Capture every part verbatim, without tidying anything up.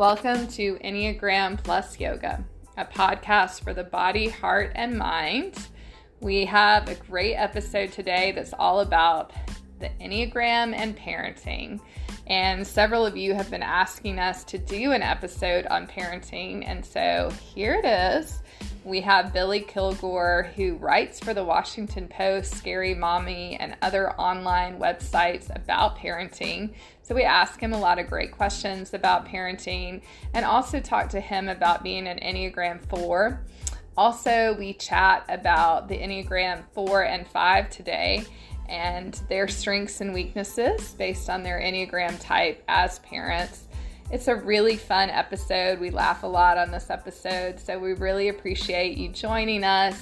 Welcome to Enneagram Plus Yoga, a podcast for the body, heart, and mind. We have a great episode today that's all about the Enneagram and parenting. And several of you have been asking us to do an episode on parenting, and so here it is. We have Billy Kilgore, who writes for the Washington Post, Scary Mommy, and other online websites about parenting. So we ask him a lot of great questions about parenting and also talk to him about being an Enneagram four. Also, we chat about the Enneagram four and five today and their strengths and weaknesses based on their Enneagram type as parents. It's a really fun episode. We laugh a lot on this episode, so we really appreciate you joining us.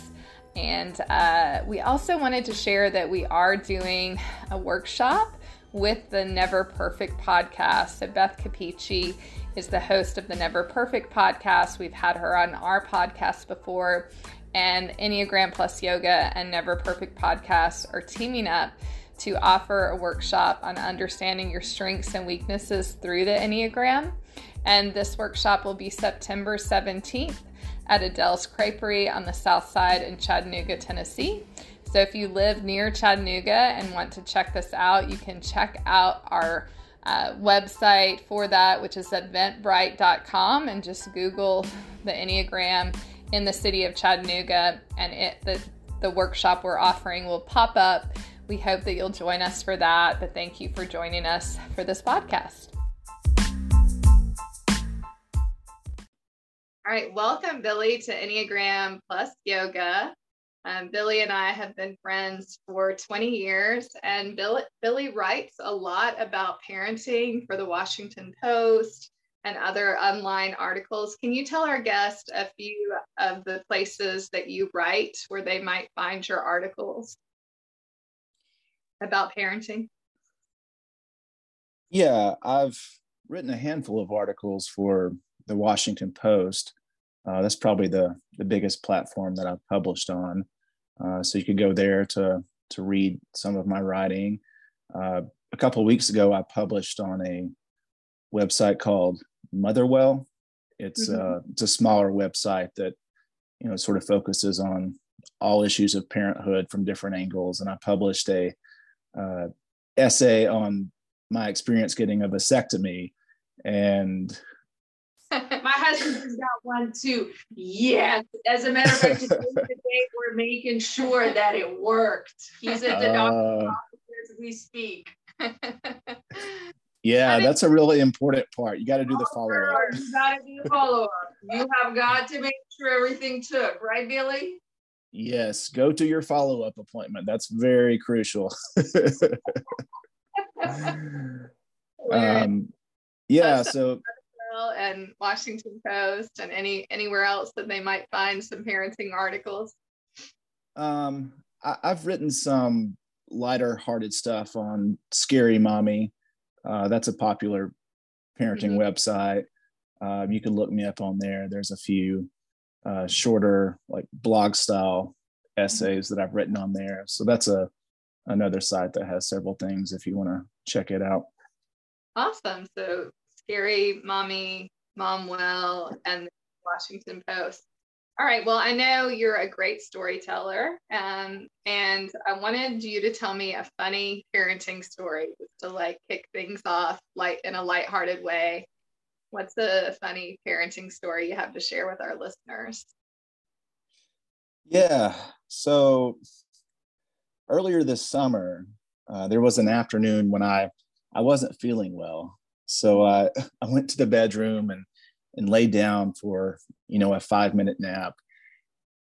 And uh, we also wanted to share that we are doing a workshop with the Never Perfect Podcast. So Beth Capici is the host of the Never Perfect Podcast. We've had her on our podcast before, and Enneagram Plus Yoga and Never Perfect Podcast are teaming up to offer a workshop on understanding your strengths and weaknesses through the Enneagram. And this workshop will be September seventeenth at Adele's Creperie on the South Side in Chattanooga, Tennessee. So if you live near Chattanooga and want to check this out, you can check out our uh, website for that, which is eventbrite dot com, and just Google the Enneagram in the city of Chattanooga, and it the, the workshop we're offering will pop up. We hope that you'll join us for that, but thank you for joining us for this podcast. All right, welcome, Billy, to Enneagram Plus Yoga. Um, Billy and I have been friends for twenty years, and Bill, Billy writes a lot about parenting for the Washington Post and other online articles. Can you tell our guests a few of the places that you write where they might find your articles about parenting? Yeah, I've written a handful of articles for the Washington Post. Uh, that's probably the, the biggest platform that I've published on. Uh, so you could go there to, to read some of my writing. Uh, a couple of weeks ago, I published on a website called Motherwell. It's, mm-hmm. uh, it's a smaller website that, you know, sort of focuses on all issues of parenthood from different angles. And I published a Uh, essay on my experience getting a vasectomy, and my husband's got one too. Yes, as a matter of fact, today we're making sure that it worked. He's at the uh, doctor's office as we speak. Yeah, that's a really important part. You got to do the follow up. You got to do the follow up. You have got to make sure everything took right, Billy. Yes, go to your follow-up appointment. That's very crucial. um, yeah, so and Washington Post and any anywhere else that they might find some parenting articles. Um, I, I've written some lighter-hearted stuff on Scary Mommy. Uh, that's a popular parenting mm-hmm. website. Uh, you can look me up on there. There's a few Uh, shorter, like blog style essays that I've written on there. So that's a another site that has several things if you want to check it out. Awesome. So Scary Mommy, Momwell, and Washington Post. All right. Well, I know you're a great storyteller, um, and I wanted you to tell me a funny parenting story just to like kick things off, like in a lighthearted way. What's a funny parenting story you have to share with our listeners? Yeah. So earlier this summer, uh, there was an afternoon when I, I wasn't feeling well. So I, I went to the bedroom and, and laid down for, you know, a five minute nap.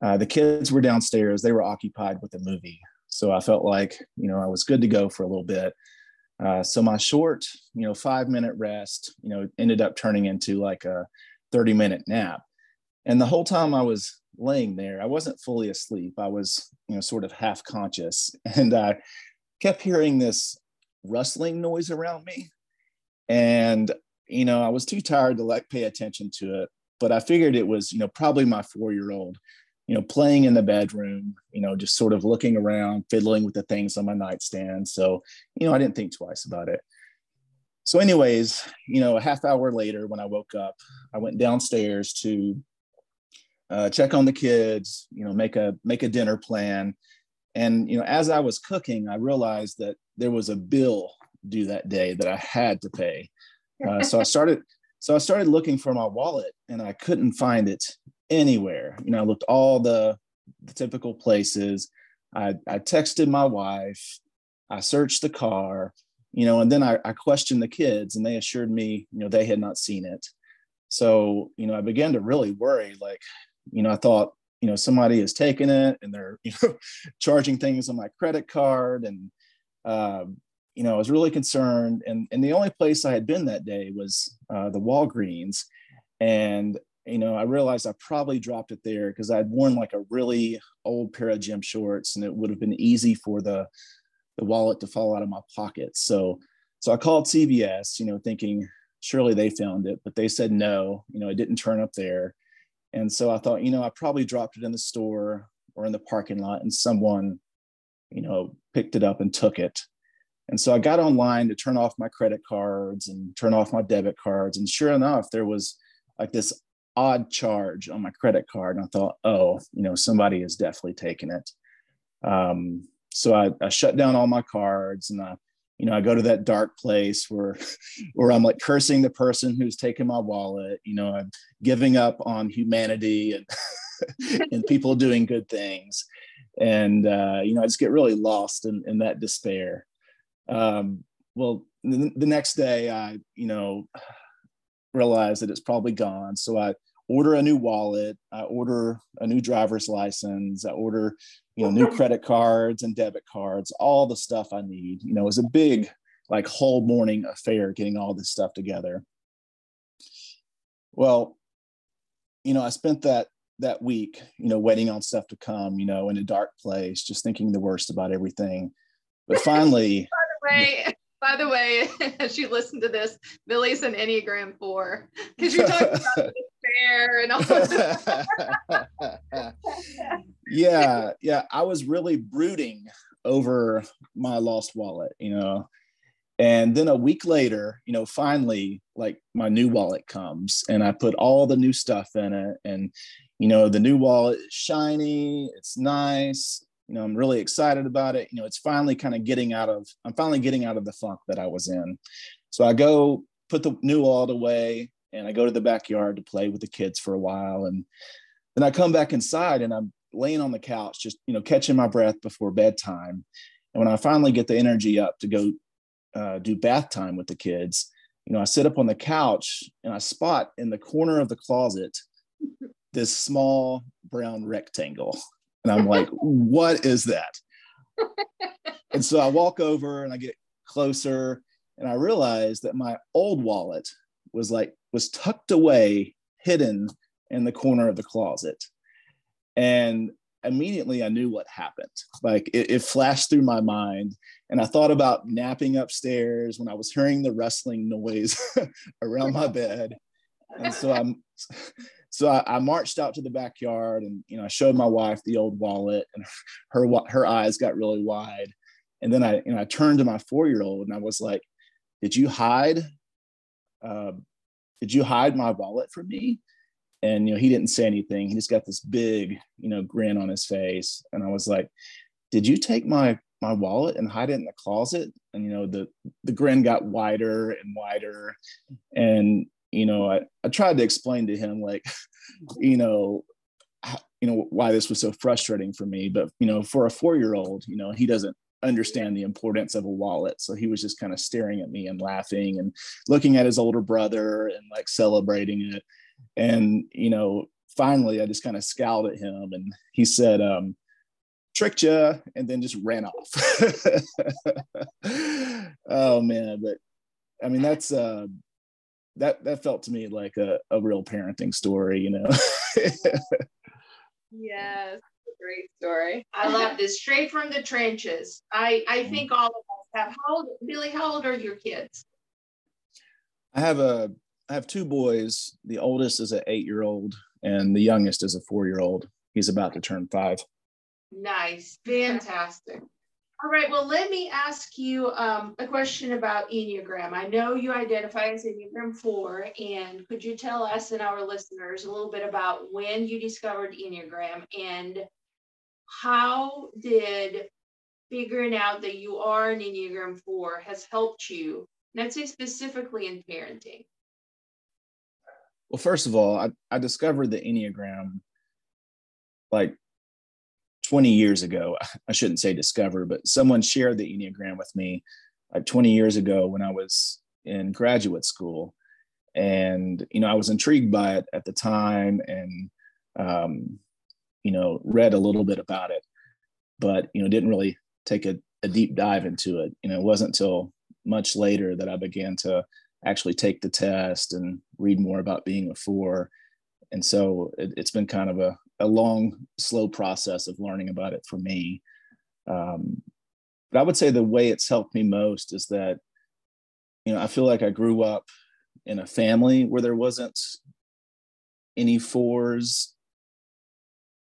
Uh, the kids were downstairs. They were occupied with a movie. So I felt like, you know, I was good to go for a little bit. Uh, so my short, you know, five minute rest, you know, ended up turning into like a thirty minute nap. And the whole time I was laying there, I wasn't fully asleep. I was, you know, sort of half conscious, and I kept hearing this rustling noise around me. And, you know, I was too tired to like pay attention to it, but I figured it was, you know, probably my four-year-old, you know, playing in the bedroom, you know, just sort of looking around, fiddling with the things on my nightstand. So, you know, I didn't think twice about it. So anyways, you know, a half hour later when I woke up, I went downstairs to uh, check on the kids, you know, make a make a dinner plan. And, you know, as I was cooking, I realized that there was a bill due that day that I had to pay. Uh, so I started so I started looking for my wallet, and I couldn't find it anywhere. You know, I looked all the, the typical places. I, I texted my wife. I searched the car. You know, and then I, I questioned the kids, and they assured me, you know, they had not seen it. So, you know, I began to really worry. Like, you know, I thought, you know, somebody has taken it, and they're, you know, charging things on my credit card. And, uh, you know, I was really concerned. And, and the only place I had been that day was uh, the Walgreens. And, you know, I realized I probably dropped it there because I'd worn like a really old pair of gym shorts, and it would have been easy for the the wallet to fall out of my pocket. So, so I called C V S, you know, thinking surely they found it, but they said, no, you know, it didn't turn up there. And so I thought, you know, I probably dropped it in the store or in the parking lot, and someone, you know, picked it up and took it. And so I got online to turn off my credit cards and turn off my debit cards. And sure enough, there was like this odd charge on my credit card. And I thought, oh, you know, somebody has definitely taken it. Um, So I, I shut down all my cards, and I, you know, I go to that dark place where, where I'm like cursing the person who's taken my wallet. You know, I'm giving up on humanity and and people doing good things, and uh, you know, I just get really lost in, in that despair. Um, well, the, the next day, I you know realize that it's probably gone. So I order a new wallet. I order a new driver's license. I order, you know, new credit cards and debit cards, all the stuff I need. You know, it was a big, like, whole morning affair getting all this stuff together. Well, you know, I spent that that week, you know, waiting on stuff to come, you know, in a dark place, just thinking the worst about everything. But finally, by the way, by the way, as you listen to this, Billy's an Enneagram four, because you're talking about and all yeah yeah I was really brooding over my lost wallet, you know. And then a week later, you know, finally, like, my new wallet comes, and I put all the new stuff in it, and, you know, the new wallet is shiny, it's nice, you know, I'm really excited about it. You know, it's finally kind of getting out of I'm finally getting out of the funk that I was in. So I go put the new wallet away, and I go to the backyard to play with the kids for a while. And then I come back inside, and I'm laying on the couch, just, you know, catching my breath before bedtime. And when I finally get the energy up to go uh, do bath time with the kids, you know, I sit up on the couch, and I spot in the corner of the closet this small brown rectangle. And I'm like, what is that? And so I walk over, and I get closer, and I realize that my old wallet was like, was tucked away, hidden in the corner of the closet. And immediately I knew what happened. Like, it, it flashed through my mind. And I thought about napping upstairs when I was hearing the rustling noise around my bed. And so I'm, so I, I marched out to the backyard, and, you know, I showed my wife the old wallet, and her, her eyes got really wide. And then I, you know, I turned to my four-year-old, and I was like, did you hide? Uh, did you hide my wallet from me? And, you know, he didn't say anything. He just got this big, you know, grin on his face. And I was like, did you take my, my wallet and hide it in the closet? And, you know, the, the grin got wider and wider. And, you know, I, I tried to explain to him, like, you know, how, you know, why this was so frustrating for me, but, you know, for a four-year-old, you know, he doesn't understand the importance of a wallet. So he was just kind of staring at me and laughing and looking at his older brother and, like, celebrating it. And, you know, finally I just kind of scowled at him, and he said, um, tricked ya, and then just ran off. Oh man. But I mean, that's, uh, that, that felt to me like a, a real parenting story, you know? Yes. Great story. I love this. Straight from the trenches. I, I think all of us have. How old, Billy, how old are your kids? I have a, I have two boys. The oldest is an eight-year-old, and the youngest is a four-year-old. He's about to turn five. Nice. Fantastic. All right. Well, let me ask you um, a question about Enneagram. I know you identify as Enneagram four, and could you tell us and our listeners a little bit about when you discovered Enneagram and how did figuring out that you are an Enneagram four has helped you, and I'd say specifically in parenting? Well, first of all, I, I discovered the Enneagram like twenty years ago. I shouldn't say discover, but someone shared the Enneagram with me like twenty years ago when I was in graduate school. And, you know, I was intrigued by it at the time and, um, you know, read a little bit about it, but, you know, didn't really take a, a deep dive into it. You know, it wasn't until much later that I began to actually take the test and read more about being a four. And so it, it's been kind of a, a long, slow process of learning about it for me. Um, but I would say the way it's helped me most is that, you know, I feel like I grew up in a family where there wasn't any fours,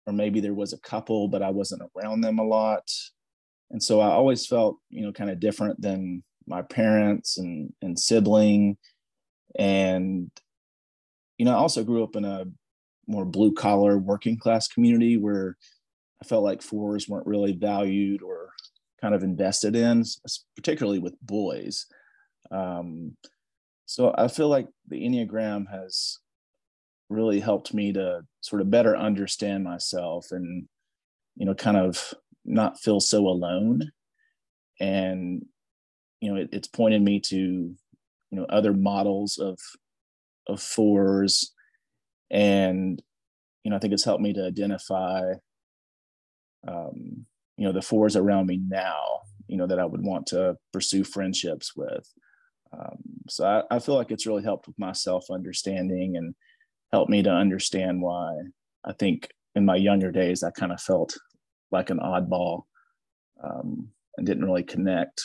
or maybe there was a couple, but I wasn't around them a lot. And so I always felt, you know, kind of different than my parents and, and sibling. And, you know, I also grew up in a more blue collar working class community where I felt like fours weren't really valued or kind of invested in, particularly with boys. Um, so I feel like the Enneagram has really helped me to sort of better understand myself and, you know, kind of not feel so alone. And, you know, it, it's pointed me to, you know, other models of, of fours. And, you know, I think it's helped me to identify, um, you know, the fours around me now, you know, that I would want to pursue friendships with. Um, so I, I feel like it's really helped with my self-understanding and helped me to understand why I think in my younger days, I kind of felt like an oddball um, and didn't really connect,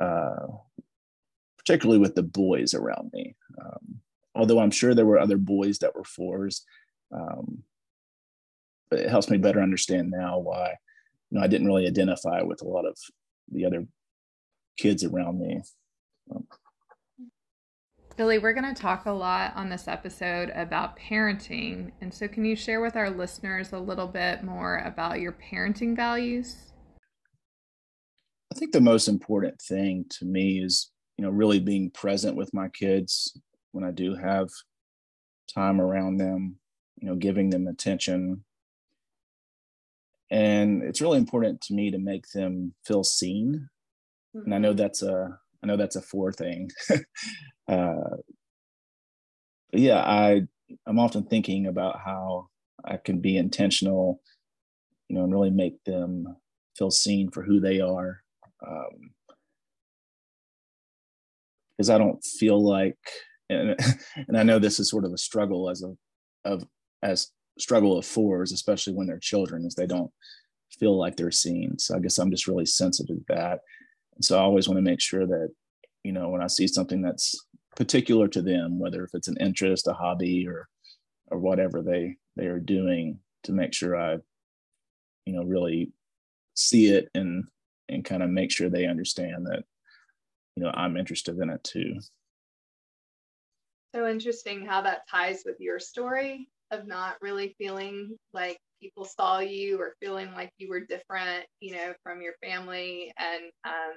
uh, particularly with the boys around me. Um, although I'm sure there were other boys that were fours, um, but it helps me better understand now why, you know, I didn't really identify with a lot of the other kids around me. Um, Billy, we're going to talk a lot on this episode about parenting. And so can you share with our listeners a little bit more about your parenting values? I think the most important thing to me is, you know, really being present with my kids when I do have time around them, you know, giving them attention. And it's really important to me to make them feel seen. And I know that's a, I know that's a four thing. uh, yeah, I, I'm often thinking about how I can be intentional, you know, and really make them feel seen for who they are. Um, because I don't feel like, And, and I know this is sort of a struggle as a of as struggle of fours, especially when they're children, is they don't feel like they're seen. So I guess I'm just really sensitive to that. And so I always want to make sure that, you know, when I see something that's particular to them, whether if it's an interest, a hobby, or or whatever they they are doing, to make sure I, you know, really see it and and kind of make sure they understand that, you know, I'm interested in it too. So interesting how that ties with your story of not really feeling like people saw you or feeling like you were different, you know, from your family, and um,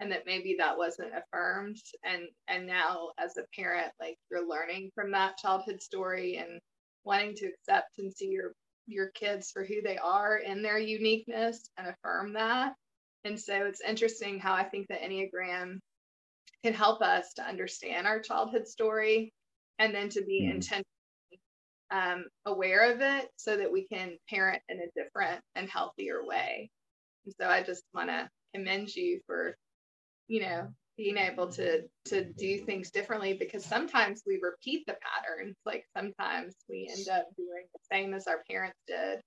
and that maybe that wasn't affirmed. And and now as a parent, like you're learning from that childhood story and wanting to accept and see your your kids for who they are in their uniqueness and affirm that. And so it's interesting how I think the Enneagram can help us to understand our childhood story and then to be mm. intentionally um, aware of it so that we can parent in a different and healthier way. And so I just want to commend you for, you know, being able to, to do things differently, because sometimes we repeat the patterns. Like sometimes we end up doing the same as our parents did,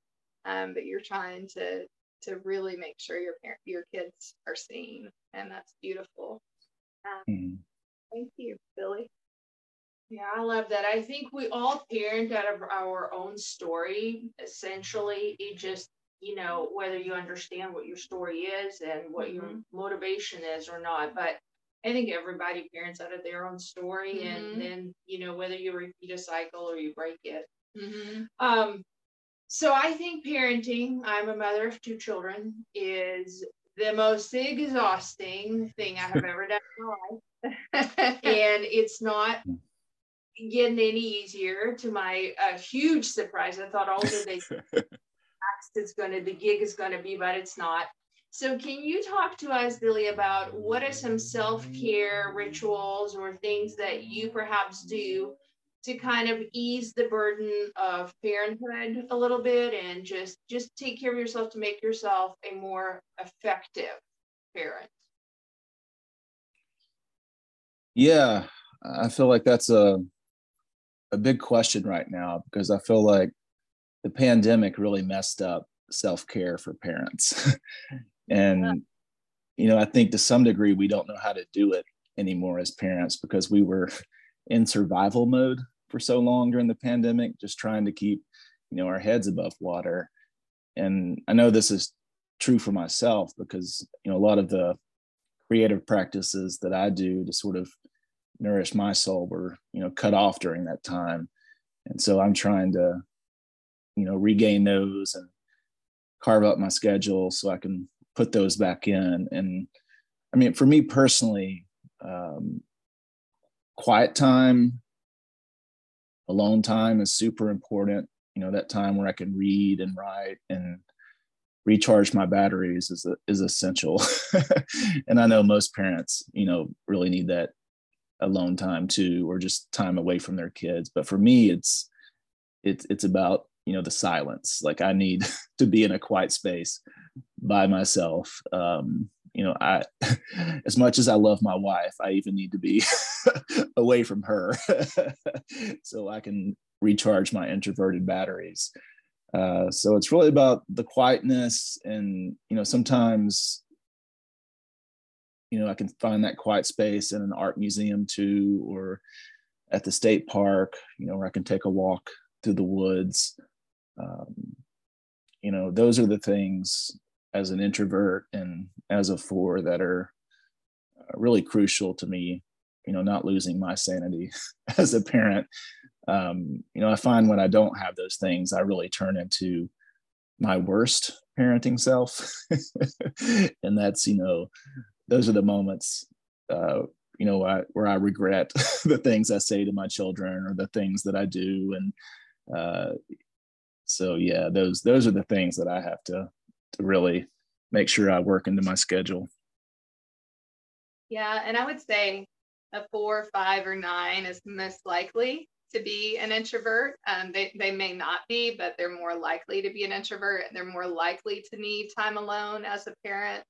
um, but you're trying to, to really make sure your parent, your kids are seen. And that's beautiful. Um, thank you, Billy. Yeah, I love that. I think we all parent out of our own story. Essentially, it just you know, whether you understand what your story is and what mm-hmm. your motivation is or not. But I think everybody parents out of their own story. Mm-hmm. And then, you know, whether you repeat a cycle or you break it. Mm-hmm. Um, so I think parenting, I'm a mother of two children, is the most exhausting thing I have ever done in my life. And it's not getting any easier. To my uh, huge surprise, I thought all the days it's going to, the gig is going to be, but it's not. So can you talk to us, Billy, about what are some self-care rituals or things that you perhaps do to kind of ease the burden of parenthood a little bit and just, just take care of yourself to make yourself a more effective parent? Yeah, I feel like that's a, a big question right now, because I feel like the pandemic really messed up self-care for parents. And, yeah. you know, I think to some degree, we don't know how to do it anymore as parents, because we were in survival mode for so long during the pandemic, just trying to keep, you know, our heads above water. And I know this is true for myself, because, you know, a lot of the creative practices that I do to sort of nourish my soul were, you know, cut off during that time. And so I'm trying to, you know, regain those and carve up my schedule so I can put those back in. And I mean, for me personally, um, quiet time, alone time is super important. You know, that time where I can read and write and recharge my batteries is, is essential. And I know most parents, you know, really need that alone time too, or just time away from their kids. But for me, it's, it's, it's about, you know, the silence. Like, I need to be in a quiet space by myself. Um, you know, I, as much as I love my wife, I even need to be away from her so I can recharge my introverted batteries. Uh, so it's really about the quietness. And, you know, sometimes, you know, I can find that quiet space in an art museum too, or at the state park, you know, where I can take a walk through the woods. Um, you know, those are the things as an introvert and as a four that are really crucial to me, you know, not losing my sanity as a parent. Um, you know, I find when I don't have those things, I really turn into my worst parenting self. And that's, you know, those are the moments, uh, you know, I, where I regret the things I say to my children or the things that I do. And, uh, So yeah, those those are the things that I have to, to really make sure I work into my schedule. Yeah, and I would say a four, five, or nine is most likely to be an introvert. Um, they, they may not be, but they're more likely to be an introvert. They're more likely to need time alone as a parent.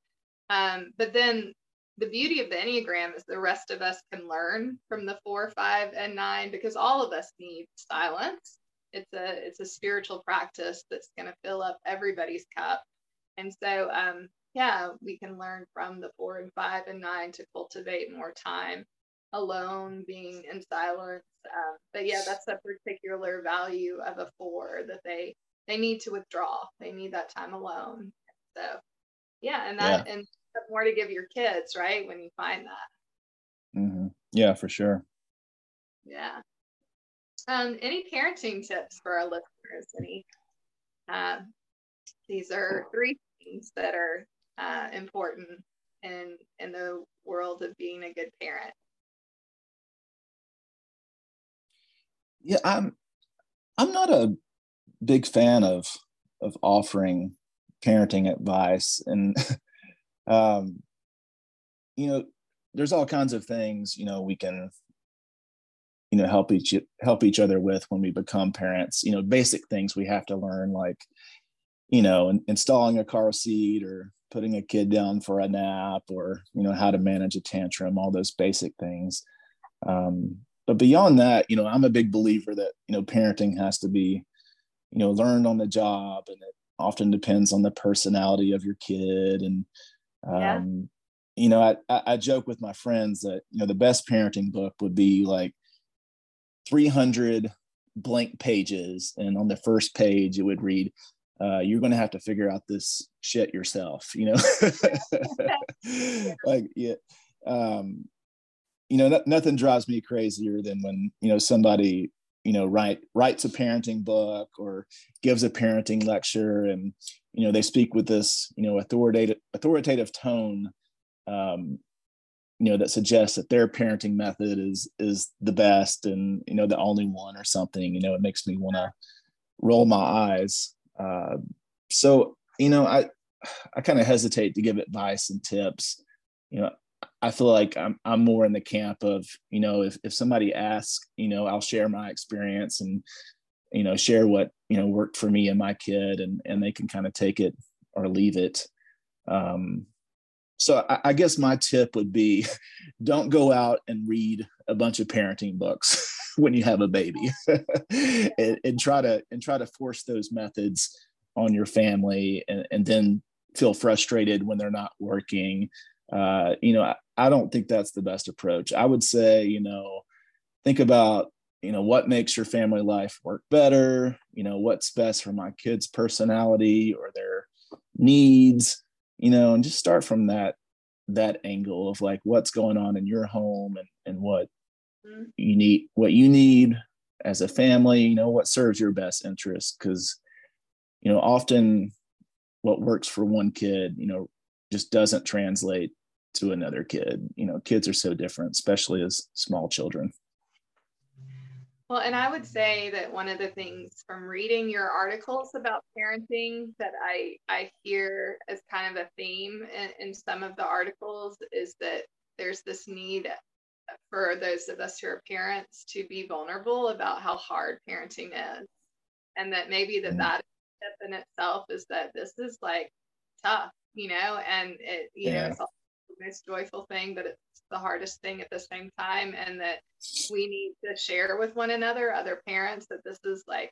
Um, but then the beauty of the Enneagram is the rest of us can learn from the four, five, and nine, because all of us need silence. It's a it's a spiritual practice that's going to fill up everybody's cup. And so, um, yeah, we can learn from the four and five and nine to cultivate more time alone, being in silence. Um, but yeah, that's a particular value of a four, that they they need to withdraw. They need that time alone. So, yeah, and that yeah. and more to give your kids, right, when you find that. Mm-hmm. Yeah, for sure. Yeah. Um, any parenting tips for our listeners? Any? Uh, these are three things that are uh, important in in the world of being a good parent. Yeah, I'm. I'm not a big fan of of offering parenting advice, and um, you know, there's all kinds of things, you know, we can, you know, help each help each other with when we become parents. You know, basic things we have to learn, like, you know, in, installing a car seat or putting a kid down for a nap, or, you know, how to manage a tantrum, all those basic things. Um, but beyond that, you know, I'm a big believer that, you know, parenting has to be, you know, learned on the job, and it often depends on the personality of your kid. And, um, yeah. you know, I, I, I joke with my friends that, you know, the best parenting book would be like three hundred blank pages, and on the first page it would read uh, you're going to have to figure out this shit yourself, you know, like, yeah. Um, you know, no, nothing drives me crazier than when, you know, somebody, you know, write, writes a parenting book or gives a parenting lecture and, you know, they speak with this, you know, authoritative, authoritative tone, um, you know, that suggests that their parenting method is, is the best and, you know, the only one or something. You know, it makes me want to roll my eyes. Uh, so, you know, I, I kind of hesitate to give advice and tips. You know, I feel like I'm, I'm more in the camp of, you know, if, if somebody asks, you know, I'll share my experience and, you know, share what, you know, worked for me and my kid, and, and they can kind of take it or leave it. Um, So I guess my tip would be, don't go out and read a bunch of parenting books when you have a baby, and, and try to and try to force those methods on your family, and, and then feel frustrated when they're not working. Uh, you know, I, I don't think that's the best approach. I would say, you know, think about, you know, what makes your family life work better. You know, what's best for my kid's personality or their needs. You know, and just start from that, that angle of like, what's going on in your home and, and what mm-hmm. you need, what you need as a family, you know, what serves your best interest. Cause, you know, often what works for one kid, you know, just doesn't translate to another kid. You know, kids are so different, especially as small children. Well, and I would say that one of the things from reading your articles about parenting that I, I hear as kind of a theme in, in some of the articles is that there's this need for those of us who are parents to be vulnerable about how hard parenting is. And that maybe that, that in itself is that this is like tough, you know, and it, you yeah. know, it's also the most joyful thing, but it's the hardest thing at the same time, and that we need to share with one another, other parents, that this is like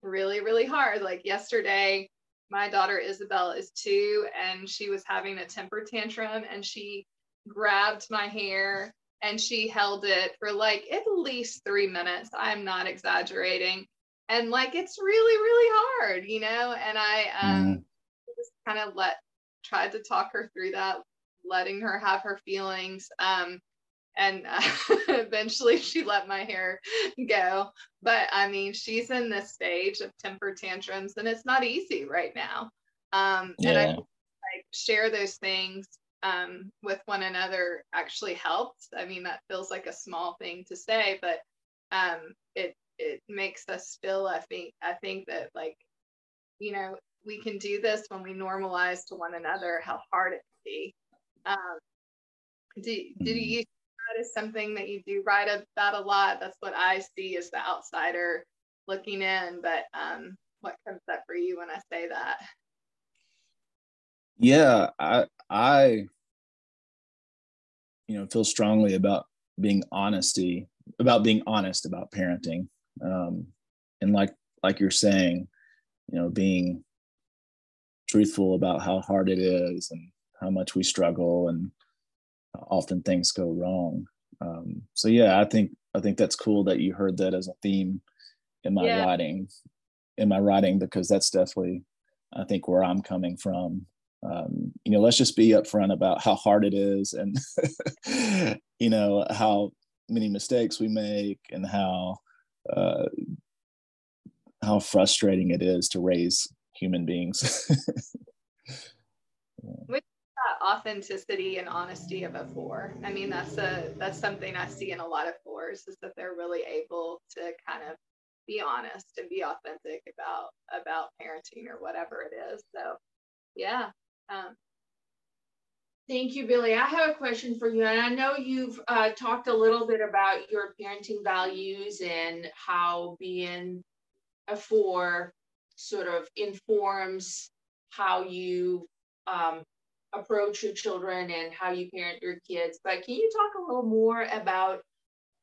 really, really hard. Like yesterday, my daughter Isabel is two, and she was having a temper tantrum, and she grabbed my hair and she held it for like at least three minutes. I'm not exaggerating. And like, it's really, really hard, you know? And I um, mm. just kind of let, tried to talk her through that, letting her have her feelings. Um, and uh, eventually she let my hair go. But I mean, she's in this stage of temper tantrums, and it's not easy right now. Um, yeah. And I like share those things um, with one another actually helps. I mean, that feels like a small thing to say, but um, it, it makes us feel, I think, I think that like, you know, we can do this when we normalize to one another how hard it can be. Um, do, do you see that as something that you do write about a lot? That's what I see as the outsider looking in, but um, what comes up for you when I say that? Yeah, I, I, you know, feel strongly about being honesty, about being honest about parenting. Um, and like, like you're saying, you know, being truthful about how hard it is and how much we struggle, and often things go wrong. Um, so yeah, I think I think that's cool that you heard that as a theme in my yeah. writing, in my writing, because that's definitely, I think, where I'm coming from. Um, you know, let's just be upfront about how hard it is, and you know, how many mistakes we make, and how uh, how frustrating it is to raise human beings. yeah. Authenticity and honesty of a four. I mean, that's a that's something I see in a lot of fours, is that they're really able to kind of be honest and be authentic about about parenting or whatever it is. So yeah. Um, Thank you, Billy. I have a question for you. And I know you've uh, talked a little bit about your parenting values and how being a four sort of informs how you um, approach your children and how you parent your kids, but can you talk a little more about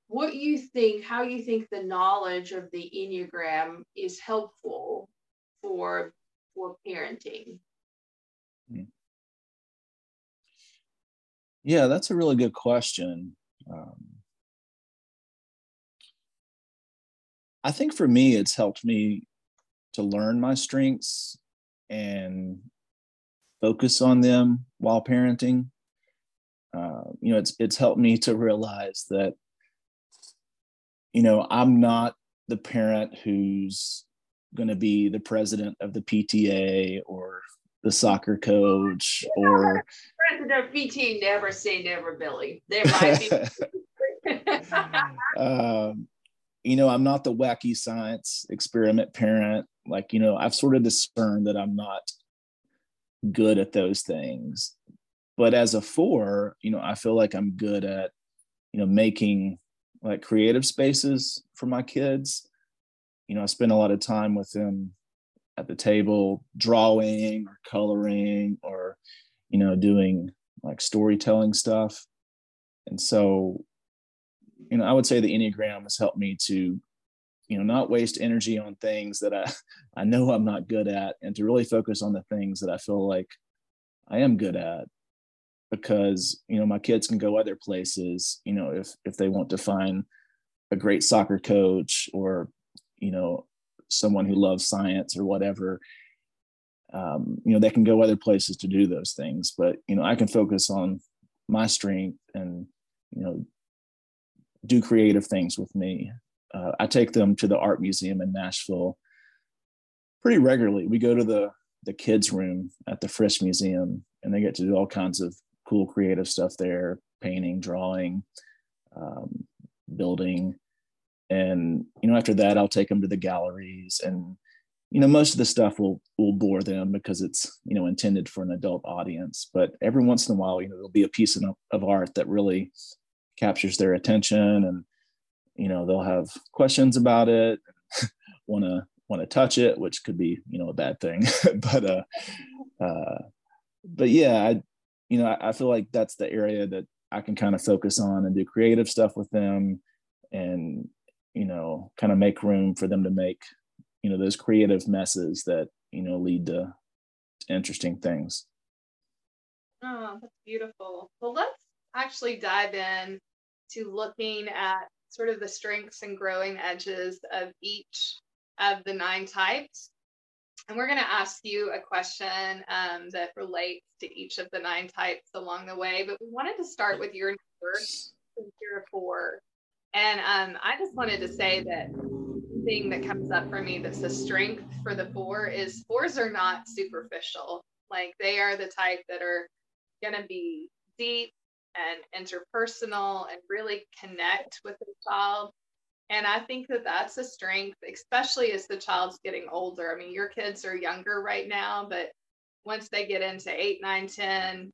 what you think, how you think the knowledge of the Enneagram is helpful for, for parenting? Yeah, that's a really good question. Um, I think for me, it's helped me to learn my strengths and focus on them while parenting. Uh, you know, it's it's helped me to realize that, you know, I'm not the parent who's going to be the president of the P T A or the soccer coach, you know, or president of P T A. Never say never, Billy. There might be. um, you know, I'm not the wacky science experiment parent. Like, you know, I've sort of discerned that I'm not good at those things. But as a four, you know, I feel like I'm good at, you know, making like creative spaces for my kids. You know, I spend a lot of time with them at the table, drawing or coloring or, you know, doing like storytelling stuff. And so, you know, I would say the Enneagram has helped me to, you know, not waste energy on things that I, I know I'm not good at, and to really focus on the things that I feel like I am good at, because, you know, my kids can go other places, you know, if, if they want to find a great soccer coach or, you know, someone who loves science or whatever, um, you know, they can go other places to do those things. But, you know, I can focus on my strength and, you know, do creative things with me. Uh, I take them to the art museum in Nashville pretty regularly. We go to the, the kids' room at the Frist Museum, and they get to do all kinds of cool creative stuff there, painting, drawing, um, building. And, you know, after that, I'll take them to the galleries, and, you know, most of the stuff will, will bore them because it's, you know, intended for an adult audience. But every once in a while, you know, there'll be a piece of, of art that really captures their attention, and, you know, they'll have questions about it, want to, want to touch it, which could be, you know, a bad thing, but, uh, uh, but yeah, I, you know, I, I feel like that's the area that I can kind of focus on and do creative stuff with them, and, you know, kind of make room for them to make, you know, those creative messes that, you know, lead to interesting things. Oh, that's beautiful. Well, let's actually dive in to looking at sort of the strengths and growing edges of each of the nine types. And we're going to ask you a question um, that relates to each of the nine types along the way, but we wanted to start with your number, since you're a four. And um, I just wanted to say that the thing that comes up for me that's a strength for the four is fours are not superficial. Like, they are the type that are going to be deep and interpersonal and really connect with the child. And I think that that's a strength, especially as the child's getting older. I mean, your kids are younger right now, but once they get into eight, nine, ten,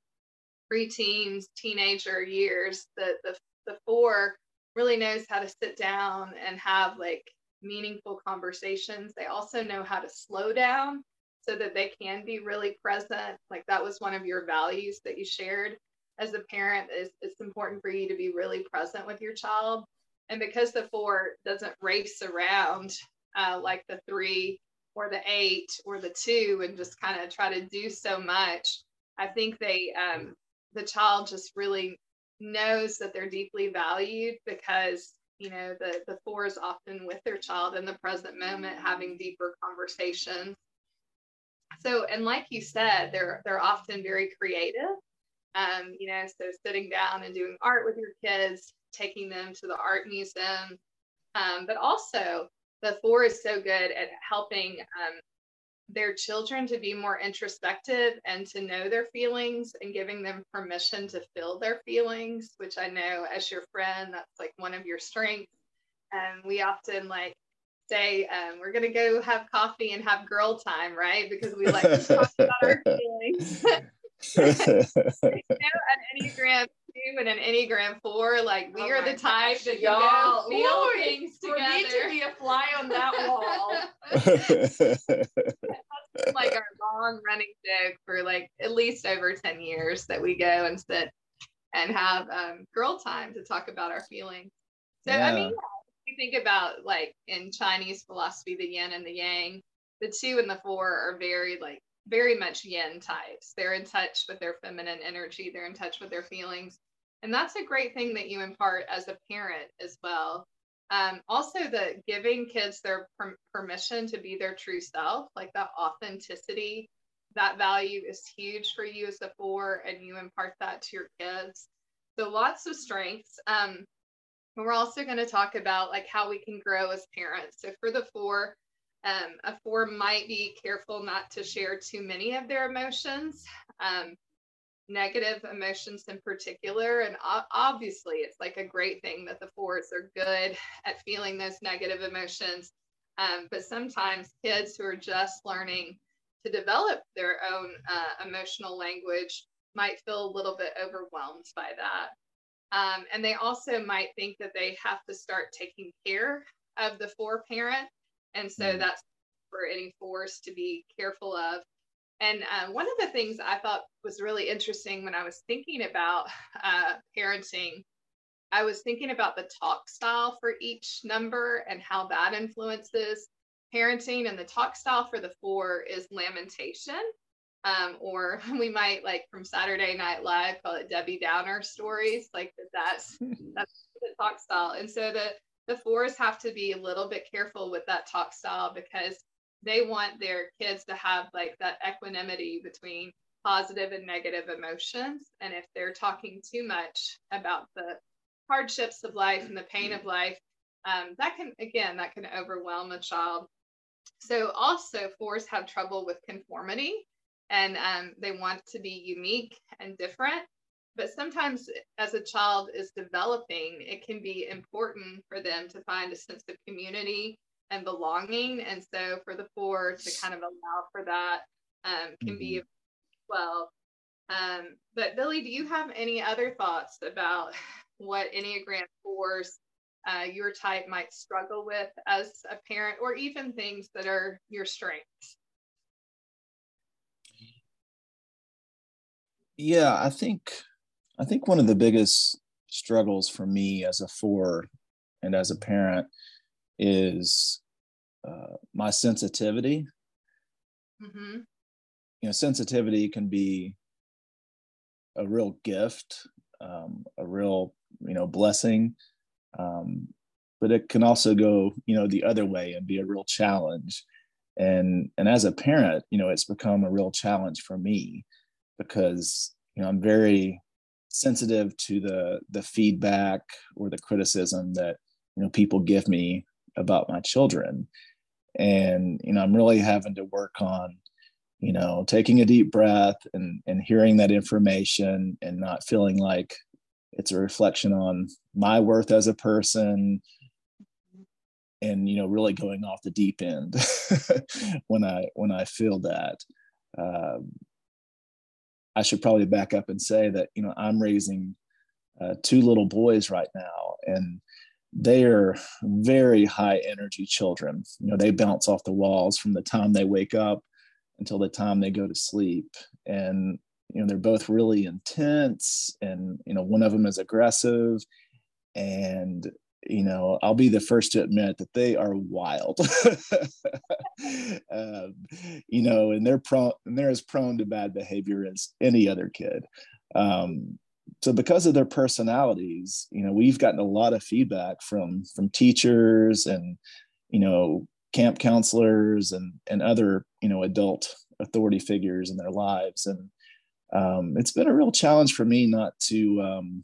preteens, teenager years, the, the, the four really knows how to sit down and have like meaningful conversations. They also know how to slow down so that they can be really present. Like, that was one of your values that you shared as a parent, is it's important for you to be really present with your child. And because the four doesn't race around uh, like the three or the eight or the two and just kind of try to do so much, I think they, um, the child just really knows that they're deeply valued, because, you know, the, the four is often with their child in the present moment, having deeper conversations. So, and like you said, they're, they're often very creative, um, you know, so sitting down and doing art with your kids, taking them to the art museum, um, but also the four is so good at helping um, their children to be more introspective and to know their feelings, and giving them permission to feel their feelings, which I know as your friend, that's like one of your strengths. And we often like say, um, we're gonna go have coffee and have girl time, right? Because we like to talk about our feelings. You know, an Enneagram two and an Enneagram four, like we oh are the type gosh, that you all feel Lord, things together. We need to be a fly on that wall. That's like our long running joke for like at least over ten years, that we go and sit and have um, girl time to talk about our feelings. So yeah. I mean, yeah, if you think about like in Chinese philosophy, the yin and the yang, the two and the four are very like very much yin types. They're in touch with their feminine energy. They're in touch with their feelings. And that's a great thing that you impart as a parent as well. Um, also, the giving kids their per- permission to be their true self, like that authenticity that value is huge for you as a four, and you impart that to your kids. So lots of strengths. Um, and we're also going to talk about like how we can grow as parents. So for the four, um, a four might be careful not to share too many of their emotions, um, negative emotions in particular. And obviously it's like a great thing that the fours are good at feeling those negative emotions. Um, but sometimes kids who are just learning to develop their own uh, emotional language might feel a little bit overwhelmed by that. Um, and they also might think that they have to start taking care of the four parent. And so mm-hmm. that's for any fours to be careful of. And uh, one of the things I thought was really interesting when I was thinking about uh, parenting, I was thinking about the talk style for each number and how that influences parenting. And the talk style for the four is lamentation, um, or we might, like from Saturday Night Live, call it Debbie Downer stories, like that. That's, that's the talk style. And so the, the fours have to be a little bit careful with that talk style, because they want their kids to have like that equanimity between positive and negative emotions. And if they're talking too much about the hardships of life and the pain of life, um, that can, again, that can overwhelm a child. So also fours have trouble with conformity, and um, they want to be unique and different. But sometimes as a child is developing, it can be important for them to find a sense of community and belonging. And so for the four to kind of allow for that um, can mm-hmm. be well. Um, but Billy, do you have any other thoughts about what Enneagram fours uh, your type might struggle with as a parent, or even things that are your strengths? Yeah, I think I think one of the biggest struggles for me as a four and as a parent is uh, my sensitivity. Mm-hmm. You know, sensitivity can be a real gift, um, a real you know, blessing, um, but it can also go, you know, the other way and be a real challenge. And and as a parent, you know, it's become a real challenge for me, because, you know, I'm very sensitive to the the feedback or the criticism that, you know, people give me about my children. And, you know, I'm really having to work on, you know, taking a deep breath and and hearing that information and not feeling like it's a reflection on my worth as a person, and, you know, really going off the deep end when I, when I feel that. Um, I should probably back up and say that, you know, I'm raising uh, two little boys right now, and they are very high energy children. You know, they bounce off the walls from the time they wake up until the time they go to sleep. And, you know, they're both really intense, and, you know, one of them is aggressive, and, you know, I'll be the first to admit that they are wild, uh, you know, and they're prone, and they're as prone to bad behavior as any other kid. Um, so because of their personalities, you know, we've gotten a lot of feedback from, from teachers and, you know, camp counselors and, and other, you know, adult authority figures in their lives. And, Um, it's been a real challenge for me not to, um,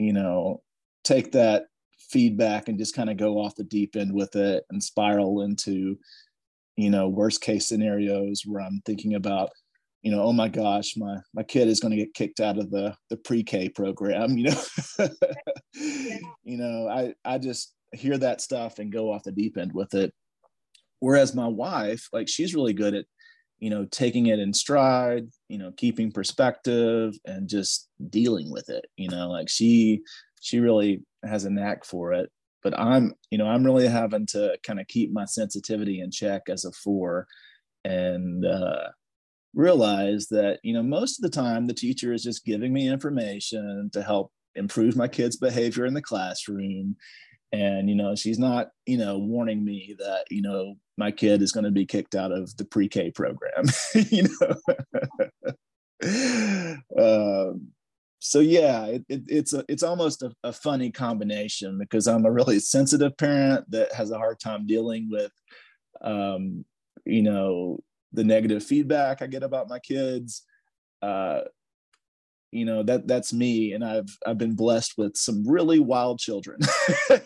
you know, take that feedback and just kind of go off the deep end with it and spiral into, you know, worst case scenarios where I'm thinking about, you know, oh my gosh, my, my kid is going to get kicked out of the, the pre-K program, you know, yeah. You know, I, I just hear that stuff and go off the deep end with it. Whereas my wife, like, she's really good at, you know, taking it in stride, you know, keeping perspective and just dealing with it, you know, like she, she really has a knack for it. But I'm, you know, I'm really having to kind of keep my sensitivity in check as a four, and uh, realize that, you know, most of the time the teacher is just giving me information to help improve my kid's behavior in the classroom. And, you know, she's not, you know, warning me that, you know, my kid is going to be kicked out of the pre-K program, you know? uh, so yeah, it, it, it's a, it's almost a, a funny combination, because I'm a really sensitive parent that has a hard time dealing with, um, you know, the negative feedback I get about my kids. Uh, you know, that that's me. And I've, I've been blessed with some really wild children. uh,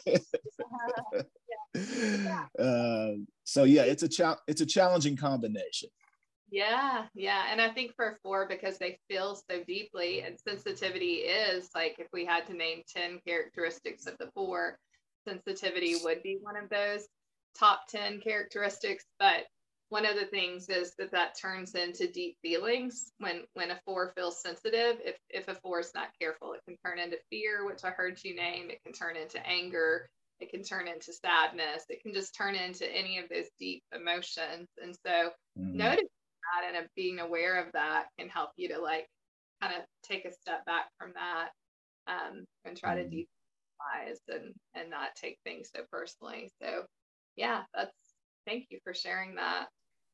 yeah. Yeah. Uh, so yeah, it's a cha- it's a challenging combination. Yeah. Yeah. And I think for four, because they feel so deeply, and sensitivity is like, if we had to name ten characteristics of the four, sensitivity would be one of those top ten characteristics. But one of the things is that that turns into deep feelings. When, when a four feels sensitive, if, if a four is not careful, it can turn into fear, which I heard you name. It can turn into anger. It can turn into sadness. It can just turn into any of those deep emotions. And so mm-hmm. notice that, and being aware of that can help you to like kind of take a step back from that um, and try mm-hmm. to decolonize and and not take things so personally. So yeah, that's thank you for sharing that.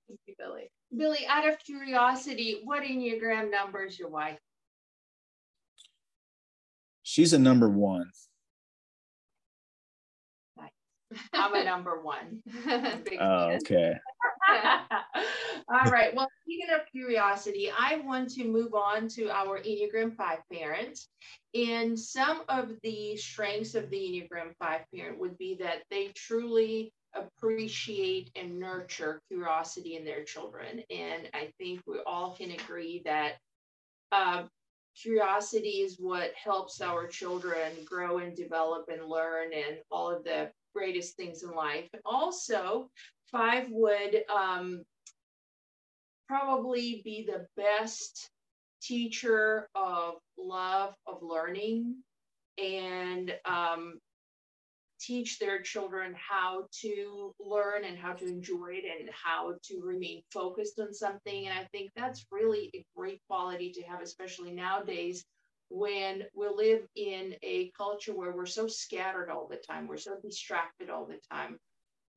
Thank you, Billy. Billy, out of curiosity, what Enneagram number is your wife? She's a number one. Nice. I'm a number one. Oh, okay. All right. Well, speaking of curiosity, I want to move on to our Enneagram five parent. And some of the strengths of the Enneagram five parent would be that they truly appreciate and nurture curiosity in their children. And I think we all can agree that uh, curiosity is what helps our children grow and develop and learn and all of the greatest things in life. Also, five would um, probably be the best teacher of love, of learning, and um, teach their children how to learn and how to enjoy it and how to remain focused on something. And I think that's really a great quality to have, especially nowadays when we live in a culture where we're so scattered all the time, we're so distracted all the time.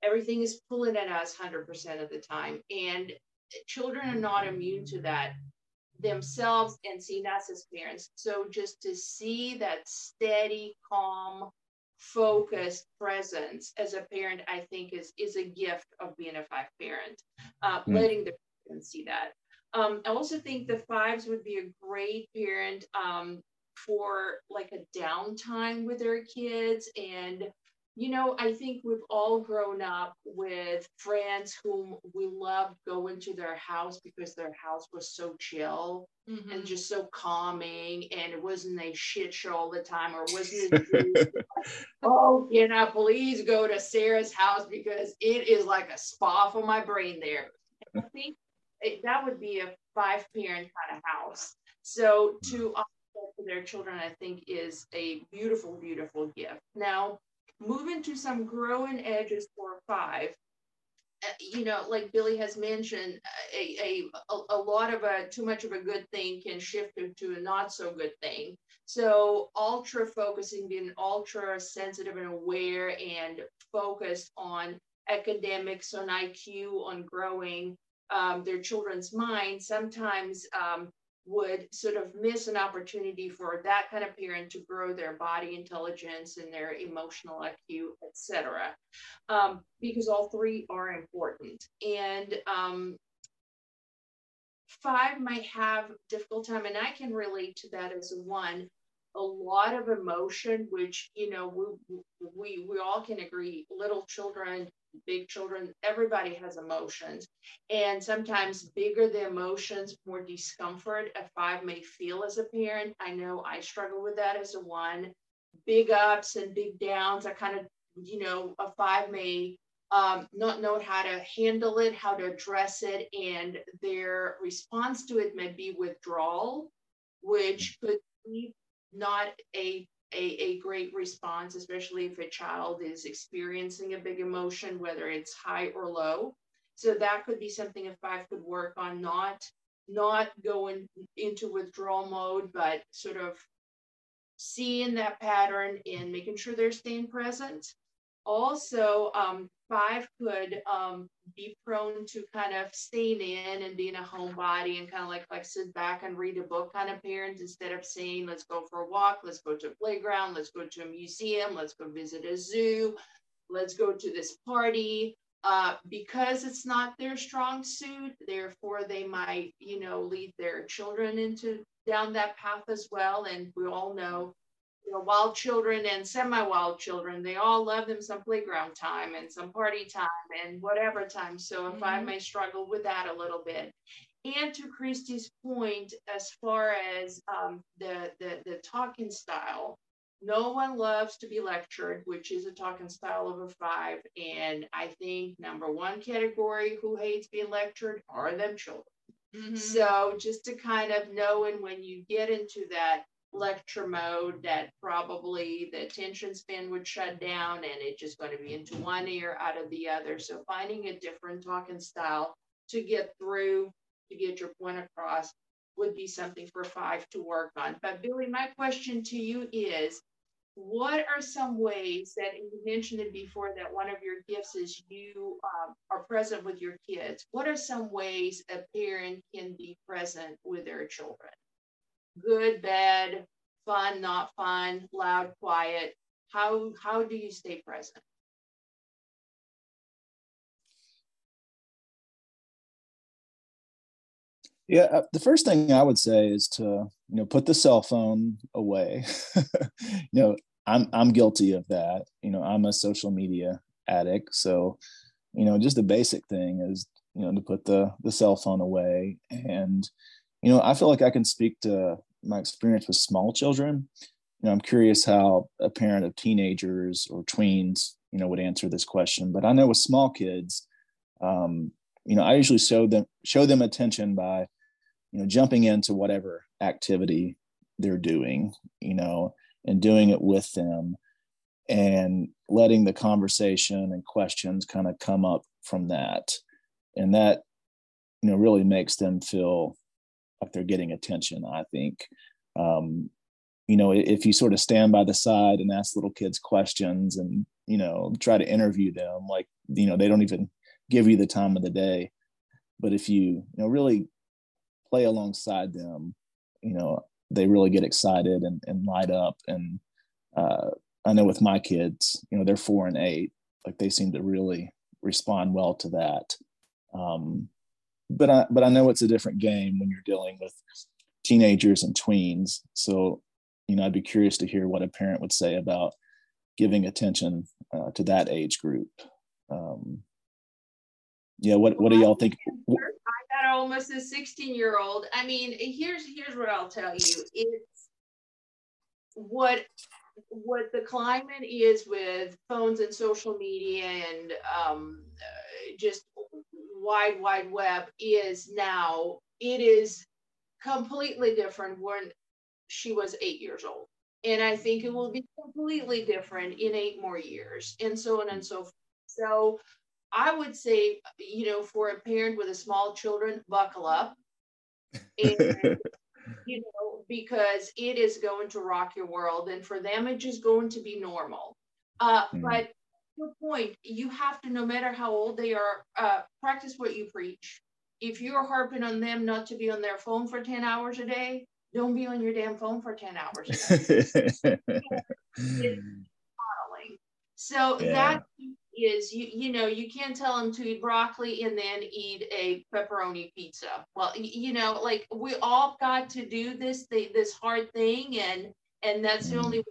Everything is pulling at us one hundred percent of the time. And children are not immune to that themselves and seeing us as parents. So just to see that steady, calm, focused presence as a parent, I think is, is a gift of being a five parent, uh, mm. letting the parent see that. Um, I also think the fives would be a great parent um, for like a downtime with their kids. And, you know, I think we've all grown up with friends whom we loved going to their house because their house was so chill mm-hmm. and just so calming, and it wasn't a shit show all the time, or wasn't a oh, can I please go to Sarah's house because it is like a spa for my brain there. And I think It, that would be a five-parent kind of house. So to offer for their children, I think, is a beautiful, beautiful gift. Now, moving to some growing edges for five, uh, you know, like Billy has mentioned, a, a, a lot of a, too much of a good thing can shift to a not so good thing. So ultra focusing, being ultra sensitive and aware and focused on academics, on I Q, on growing Um, their children's mind, sometimes um, would sort of miss an opportunity for that kind of parent to grow their body intelligence and their emotional I Q, et cetera, um, because all three are important. And um, five might have difficult time, and I can relate to that as one, a lot of emotion, which, you know, we, we, we all can agree, little children, big children, everybody has emotions, and sometimes bigger the emotions, more discomfort a five may feel as a parent. I know I struggle with that as a one. Big ups and big downs are kind of, you know, a five may um, not know how to handle it, how to address it, and their response to it may be withdrawal, which could be not a A, a great response, especially if a child is experiencing a big emotion, whether it's high or low. So that could be something a five could work on, not not going into withdrawal mode, but sort of seeing that pattern and making sure they're staying present. Also, um, five could um, be prone to kind of staying in and being a homebody and kind of like, like sit back and read a book kind of parent, instead of saying, let's go for a walk, let's go to a playground, let's go to a museum, let's go visit a zoo, let's go to this party. uh, because it's not their strong suit, therefore they might, you know, lead their children into down that path as well. And we all know, you know, wild children and semi-wild children, they all love them some playground time and some party time and whatever time. So if mm-hmm. I may struggle with that a little bit. And to Christy's point, as far as um, the, the, the talking style, no one loves to be lectured, which is a talking style of a five. And I think number one category who hates being lectured are them children. Mm-hmm. So just to kind of know, and when you get into that lecture mode, that probably the attention span would shut down and it's just going to be into one ear out of the other. So finding a different talking style to get through, to get your point across, would be something for five to work on. But Billy, my question to you is, what are some ways that, and you mentioned it before, that one of your gifts is you um, are present with your kids. What are some ways a parent can be present with their children? Good, bad, fun, not fun, loud, quiet. How, how do you stay present? Yeah, the first thing I would say is to, you know, put the cell phone away. you know, I'm I'm guilty of that. You know, I'm a social media addict, so, you know, just the basic thing is, you know, to put the the cell phone away. And, you know, I feel like I can speak to my experience with small children. You know, I'm curious how a parent of teenagers or tweens, you know, would answer this question. But I know with small kids, um, you know, I usually show them show them attention by, you know, jumping into whatever activity they're doing, you know, and doing it with them and letting the conversation and questions kind of come up from that. And that, you know, really makes them feel like they're getting attention, I think. Um, you know, if you sort of stand by the side and ask little kids questions and, you know, try to interview them, like, you know, they don't even give you the time of the day. But if you, you know, really play alongside them, you know, they really get excited and, and light up. And uh, I know with my kids, you know, they're four and eight, like they seem to really respond well to that. Um, but I, but I know it's a different game when you're dealing with teenagers and tweens. So, you know, I'd be curious to hear what a parent would say about giving attention uh, to that age group. Um, yeah, what, what do y'all think? Almost a sixteen year old. I mean, here's here's what I'll tell you. It's what what the climate is with phones and social media and um, just wide wide web is now. It is completely different when she was eight years old, and I think it will be completely different in eight more years, and so on and so forth. So I would say, you know, for a parent with a small children, buckle up, and, you know, because it is going to rock your world. And for them, it's just going to be normal. Uh, mm. But your point, you have to, no matter how old they are, uh, practice what you preach. If you're harping on them not to be on their phone for ten hours a day, don't be on your damn phone for ten hours a day. It's modeling. So yeah. that. is you you know, you can't tell them to eat broccoli and then eat a pepperoni pizza. Well, you know, like, we all got to do this thing, this hard thing, and and that's the only way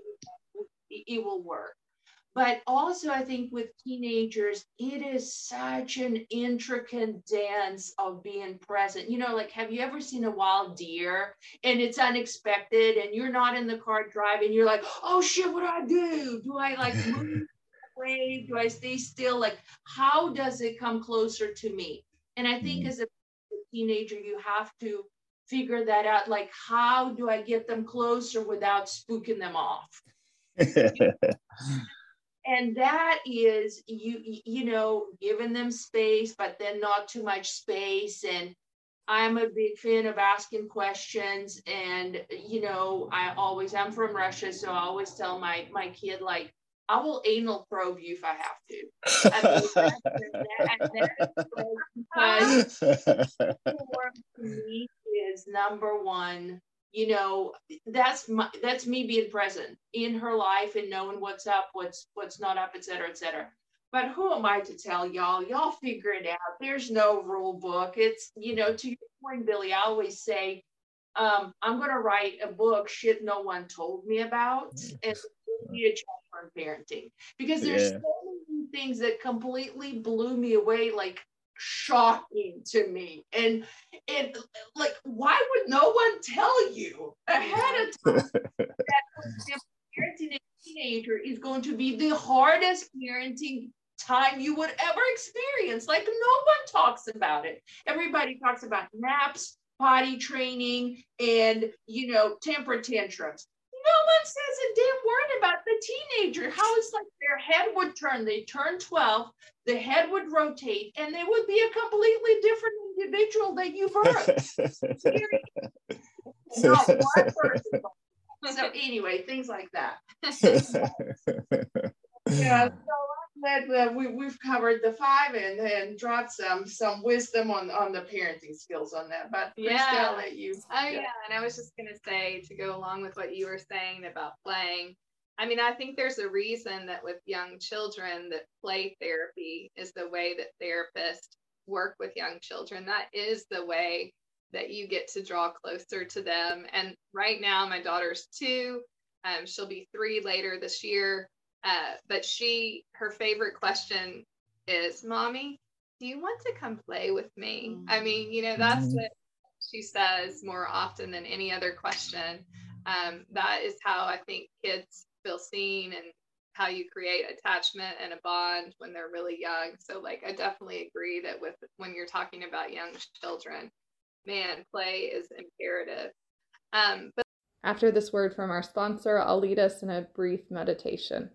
it will work. But also, I think with teenagers, it is such an intricate dance of being present. You know, like, have you ever seen a wild deer and it's unexpected and you're not in the car driving, you're like, oh shit, what do I do? Do I like move? Way? Do I stay still? Like, how does it come closer to me? And I think mm-hmm. as a teenager, you have to figure that out. Like, how do I get them closer without spooking them off? And that is, you, you know, giving them space, but then not too much space. And I'm a big fan of asking questions. And, you know, I always, I'm from Russia, so I always tell my, my kid, like, I will anal probe you if I have to. I mean, that's, that's, that's because for me is number one. You know, that's my, that's me being present in her life and knowing what's up, what's what's not up, et cetera, et cetera. But who am I to tell y'all? Y'all figure it out. There's no rule book. It's, you know, to your point, Billy, I always say, um, I'm going to write a book shit no one told me about. And it's going to be a chapter on parenting. Because there's yeah. so many things that completely blew me away, like shocking to me. And, and like, why would no one tell you ahead of time that parenting a teenager is going to be the hardest parenting time you would ever experience? Like, no one talks about it. Everybody talks about naps, potty training, and, you know, temper tantrums. No one says a damn word about the teenager, how it's like their head would turn. They turn twelve, the head would rotate, and they would be a completely different individual that you've heard. Not one person. So anyway, things like that. Yeah, so I'm glad that we, we've covered the five and, and dropped some some wisdom on, on the parenting skills on that. But yeah, Krista, I'll let you. Oh, yeah. yeah. And I was just going to say, to go along with what you were saying about playing, I mean, I think there's a reason that with young children that play therapy is the way that therapists work with young children. That is the way that you get to draw closer to them. And right now, my daughter's two. Um, she'll be three later this year. Uh, but she, her favorite question is, "Mommy, do you want to come play with me?" Mm-hmm. I mean, you know, that's what she says more often than any other question. Um, that is how I think kids feel seen, and how you create attachment and a bond when they're really young. So, like, I definitely agree that with when you're talking about young children, man, play is imperative. Um, but after this word from our sponsor, I'll lead us in a brief meditation.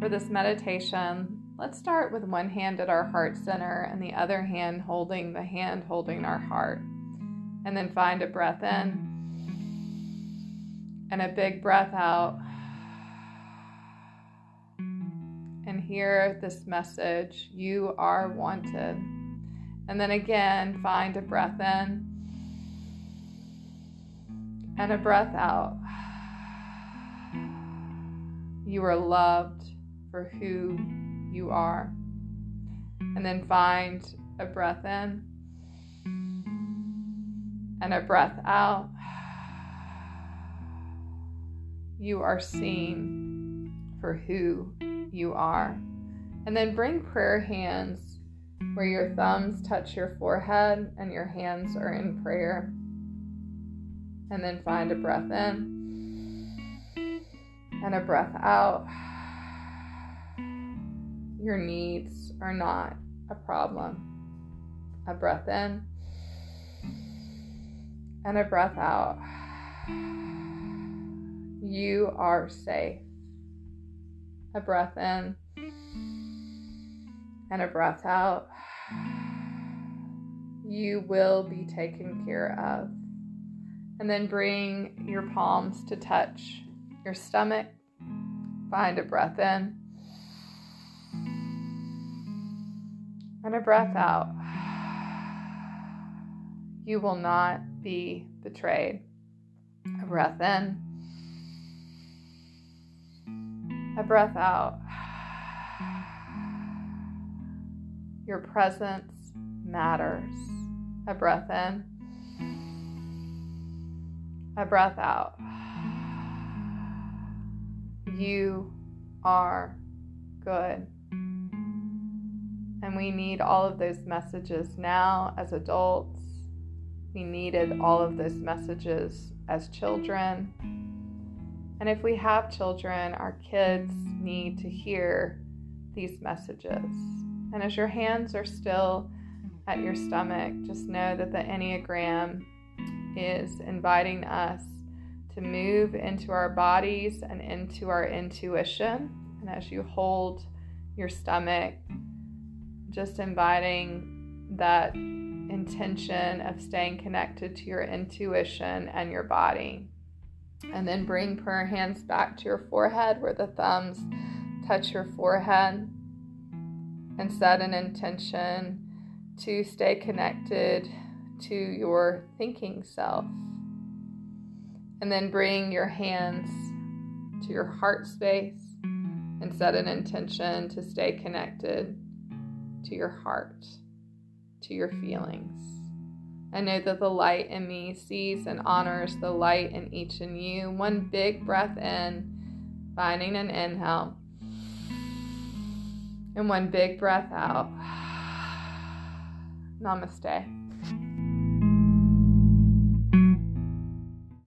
For this meditation, let's start with one hand at our heart center and the other hand holding the hand holding our heart. And then find a breath in and a big breath out. And hear this message, you are wanted. And then again, find a breath in and a breath out. You are loved for who you are. And then find a breath in and a breath out. You are seen for who you are. And then bring prayer hands where your thumbs touch your forehead and your hands are in prayer. And then find a breath in and a breath out. Your needs are not a problem. A breath in and a breath out. You are safe. A breath in and a breath out. You will be taken care of. And then bring your palms to touch your stomach. Find a breath in and a breath out. You will not be betrayed. A breath in, a breath out. Your presence matters. A breath in, a breath out. You are good. And we need all of those messages now as adults. We needed all of those messages as children. And if we have children, our kids need to hear these messages. And as your hands are still at your stomach, just know that the Enneagram is inviting us to move into our bodies and into our intuition. And as you hold your stomach, just inviting that intention of staying connected to your intuition and your body. And then bring prayer hands back to your forehead where the thumbs touch your forehead, and set an intention to stay connected to your thinking self. And then bring your hands to your heart space and set an intention to stay connected to your heart, to your feelings. I know that the light in me sees and honors the light in each in you. One big breath in, finding an inhale. And one big breath out. Namaste.